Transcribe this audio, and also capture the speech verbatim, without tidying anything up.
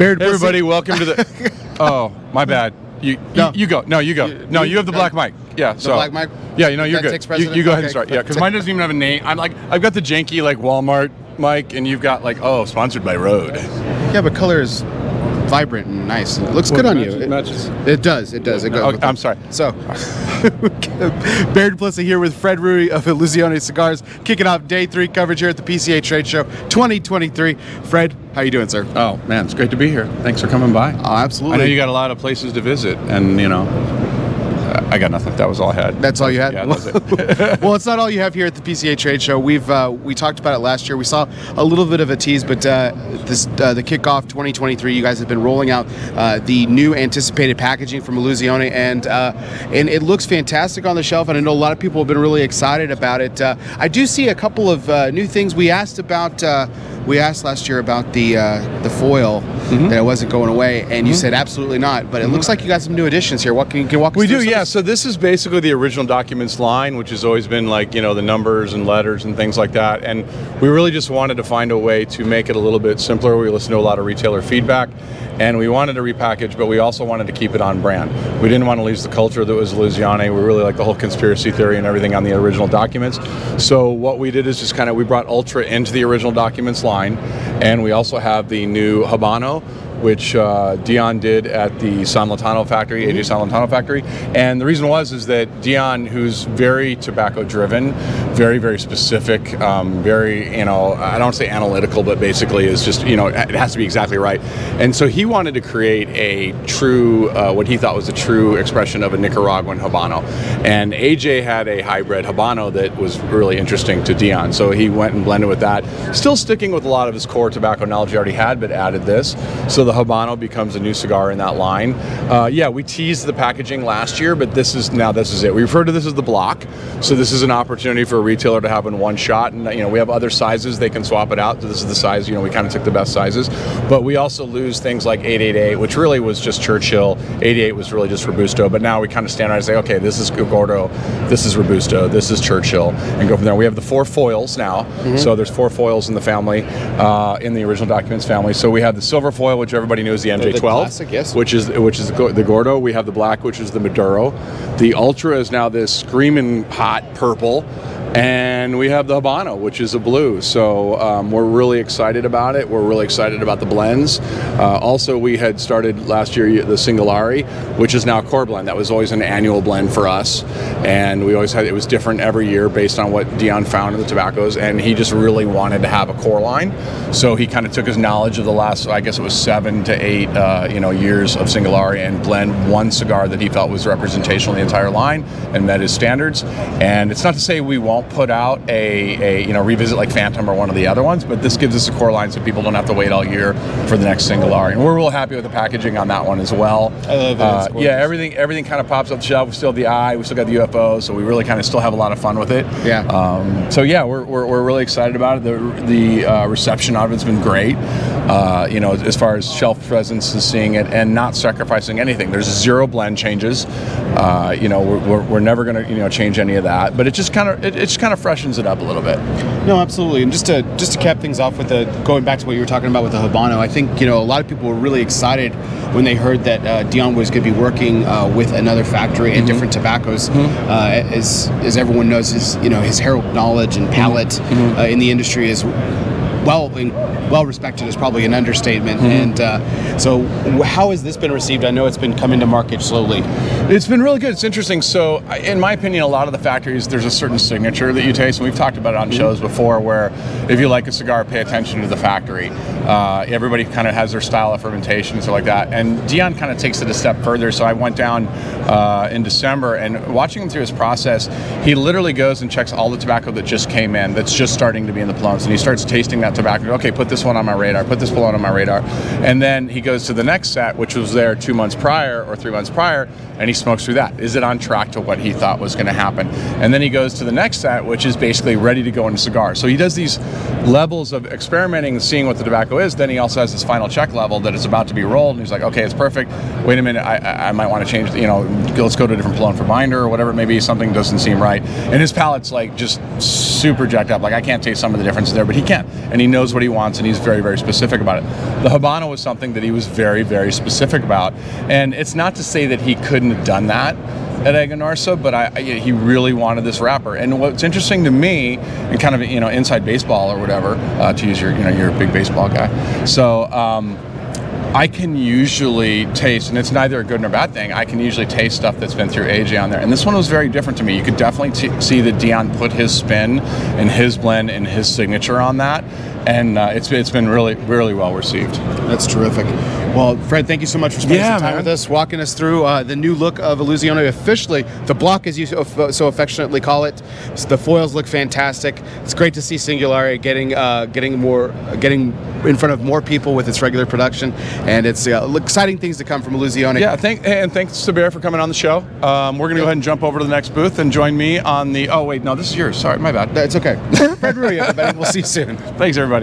Baird Everybody, Plessy. Welcome to the... Oh, my bad. You, no. you you go. No, you go. You, no, you have the no. black mic. Yeah, so... The black mic? Yeah, you know, you're good. You, you go okay. ahead and start. Yeah, because mine doesn't even have a name. I'm like, I've got the janky, like, Walmart mic, and you've got, like, oh, sponsored by Rode. Yeah, but color is vibrant and nice. And it looks well, good it matches, on you. It matches. It does. It does. It goes. Okay, I'm sorry. So, Baird Plessy here with Fred Rui of Illusione Cigars, kicking off day three coverage here at the P C A Trade Show twenty twenty-three. Fred, how you doing, sir? Oh, man, it's great to be here. Thanks for coming by. Oh, absolutely. I know you got a lot of places to visit, and, you know, I got nothing. That was all I had. That's all you had? Yeah, that's it. Well, it's not all you have here at the P C A Trade Show. We've uh, we talked about it last year. We saw a little bit of a tease, but uh, this uh, the kickoff twenty twenty-three, you guys have been rolling out uh, the new anticipated packaging from Illusione, and, uh, and it looks fantastic on the shelf, and I know a lot of people have been really excited about it. Uh, I do see a couple of uh, new things. We asked about... Uh, We asked last year about the uh, the foil mm-hmm. that it wasn't going away, and mm-hmm. you said absolutely not. But it mm-hmm. looks like you got some new additions here. What can you, can you walk us we through? We do, something? yeah. So this is basically the Original Documents line, which has always been like you know the numbers and letters and things like that. And we really just wanted to find a way to make it a little bit simpler. We listened to a lot of retailer feedback, and we wanted to repackage, but we also wanted to keep it on brand. We didn't want to lose the culture that was Illusione. We really like the whole conspiracy theory and everything on the Original Documents. So what we did is just kind of we brought Ultra into the Original Documents line. Line. And we also have the new Habano, which uh, Dion did at the San Lotano factory, mm-hmm. A J San Lotano factory. And the reason was is that Dion, who's very tobacco driven, very, very specific, um, very, you know, I don't say analytical, but basically is just, you know, it has to be exactly right. And so he wanted to create a true, uh, what he thought was a true expression of a Nicaraguan Habano. And A J had a hybrid Habano that was really interesting to Dion. So he went and blended with that, still sticking with a lot of his core tobacco knowledge he already had, but added this. So the The Habano becomes a new cigar in that line. Uh, yeah, we teased the packaging last year, but this is now this is it. We refer to this as the block. So this is an opportunity for a retailer to have in one shot, and you know we have other sizes they can swap it out. So this is the size. You know we kind of took the best sizes, but we also lose things like eight eighty-eight, which really was just Churchill. eighty-eight was really just Robusto, but now we kind of standardize. Say, okay, this is Gordo, this is Robusto, this is Churchill, and go from there. We have the four foils now. Mm-hmm. So there's four foils in the family, uh, in the Original Documents family. So we have the silver foil, which everybody knows the M J twelve, the classic, yes. which is which is the, the Gordo. We have the black, which is the Maduro. The Ultra is now this screaming hot purple, and we have the Habano, which is a blue. So um, we're really excited about it. We're really excited about the blends. Uh, also, we had started last year the Singularé, which is now a core blend. That was always an annual blend for us, and we always had it was different every year based on what Dion found in the tobaccos, and he just really wanted to have a core line. So he kind of took his knowledge of the last, I guess it was seven. Seven to eight, uh, you know, years of Singularé and blend one cigar that he felt was representational of the entire line and met his standards. And it's not to say we won't put out a, a, you know, revisit like Phantom or one of the other ones, but this gives us a core line so people don't have to wait all year for the next Singularé. And we're real happy with the packaging on that one as well. I love that. Uh, yeah, everything everything kind of pops off the shelf. We still have the eye, we still got the U F O, so we really kind of still have a lot of fun with it. Yeah. Um, so yeah, we're, we're we're really excited about it. The the uh, reception of it's been great. Uh, you know, as far as shelf presence and seeing it and not sacrificing anything. There's zero blend changes. Uh, you know, we're, we're, we're never going to you know change any of that. But it just kind of it, it just kind of freshens it up a little bit. No, absolutely. And just to just to cap things off with the going back to what you were talking about with the Habano, I think you know a lot of people were really excited when they heard that uh, Dion was going to be working uh, with another factory and mm-hmm. different tobaccos. Mm-hmm. Uh, as as everyone knows, his you know his herald knowledge and palate mm-hmm. uh, in the industry is. Well, well respected is probably an understatement, mm-hmm. and uh, so how has this been received? I know it's been coming to market slowly. It's been really good. It's interesting. So, in my opinion, a lot of the factories, there's a certain signature that you taste, and we've talked about it on mm-hmm. shows before, where if you like a cigar, pay attention to the factory. Uh, everybody kind of has their style of fermentation and stuff like that, and Dion kind of takes it a step further. So I went down uh, in December, and watching him through his process, he literally goes and checks all the tobacco that just came in, that's just starting to be in the plums, and he starts tasting that tobacco. Okay, put this one on my radar, put this one on my radar. And then he goes to the next set, which was there two months prior or three months prior, and he smokes through that. Is it on track to what he thought was going to happen? And then he goes to the next set, which is basically ready to go in a cigar. So he does these levels of experimenting and seeing what the tobacco is. Then he also has this final check level that it's about to be rolled, and he's like, okay, it's perfect. Wait a minute, I, I might want to change, the, you know, let's go to a different Palone for binder or whatever. Maybe something doesn't seem right. And his palate's like just super jacked up. Like I can't taste some of the differences there, but he can. and he knows what he wants, and he's very, very specific about it. The Habano was something that he was very, very specific about, and it's not to say that he couldn't have done that at Aganarsa, but I, I, he really wanted this wrapper. And what's interesting to me, and kind of, you know, inside baseball or whatever, uh, to use your, you know, you're a big baseball guy, so um, I can usually taste, and it's neither a good nor bad thing, I can usually taste stuff that's been through A J on there. And this one was very different to me. You could definitely t- see that Dion put his spin and his blend and his signature on that. And uh, it's it's been really, really well received. That's terrific. Well, Fred, thank you so much for spending yeah, some time man. with us, walking us through uh, the new look of Illusione, officially the block, as you so affectionately call it. The foils look fantastic. It's great to see Singularé getting uh, getting more getting in front of more people with its regular production, and it's uh, exciting things to come from Illusione. Yeah, thank, and thanks to Baird for coming on the show. Um, we're going to go ahead and jump over to the next booth and join me on the. Oh wait, no, this is yours. Sorry, my bad. It's okay. Fred Rui, everybody. We'll see you soon. Thanks, everybody.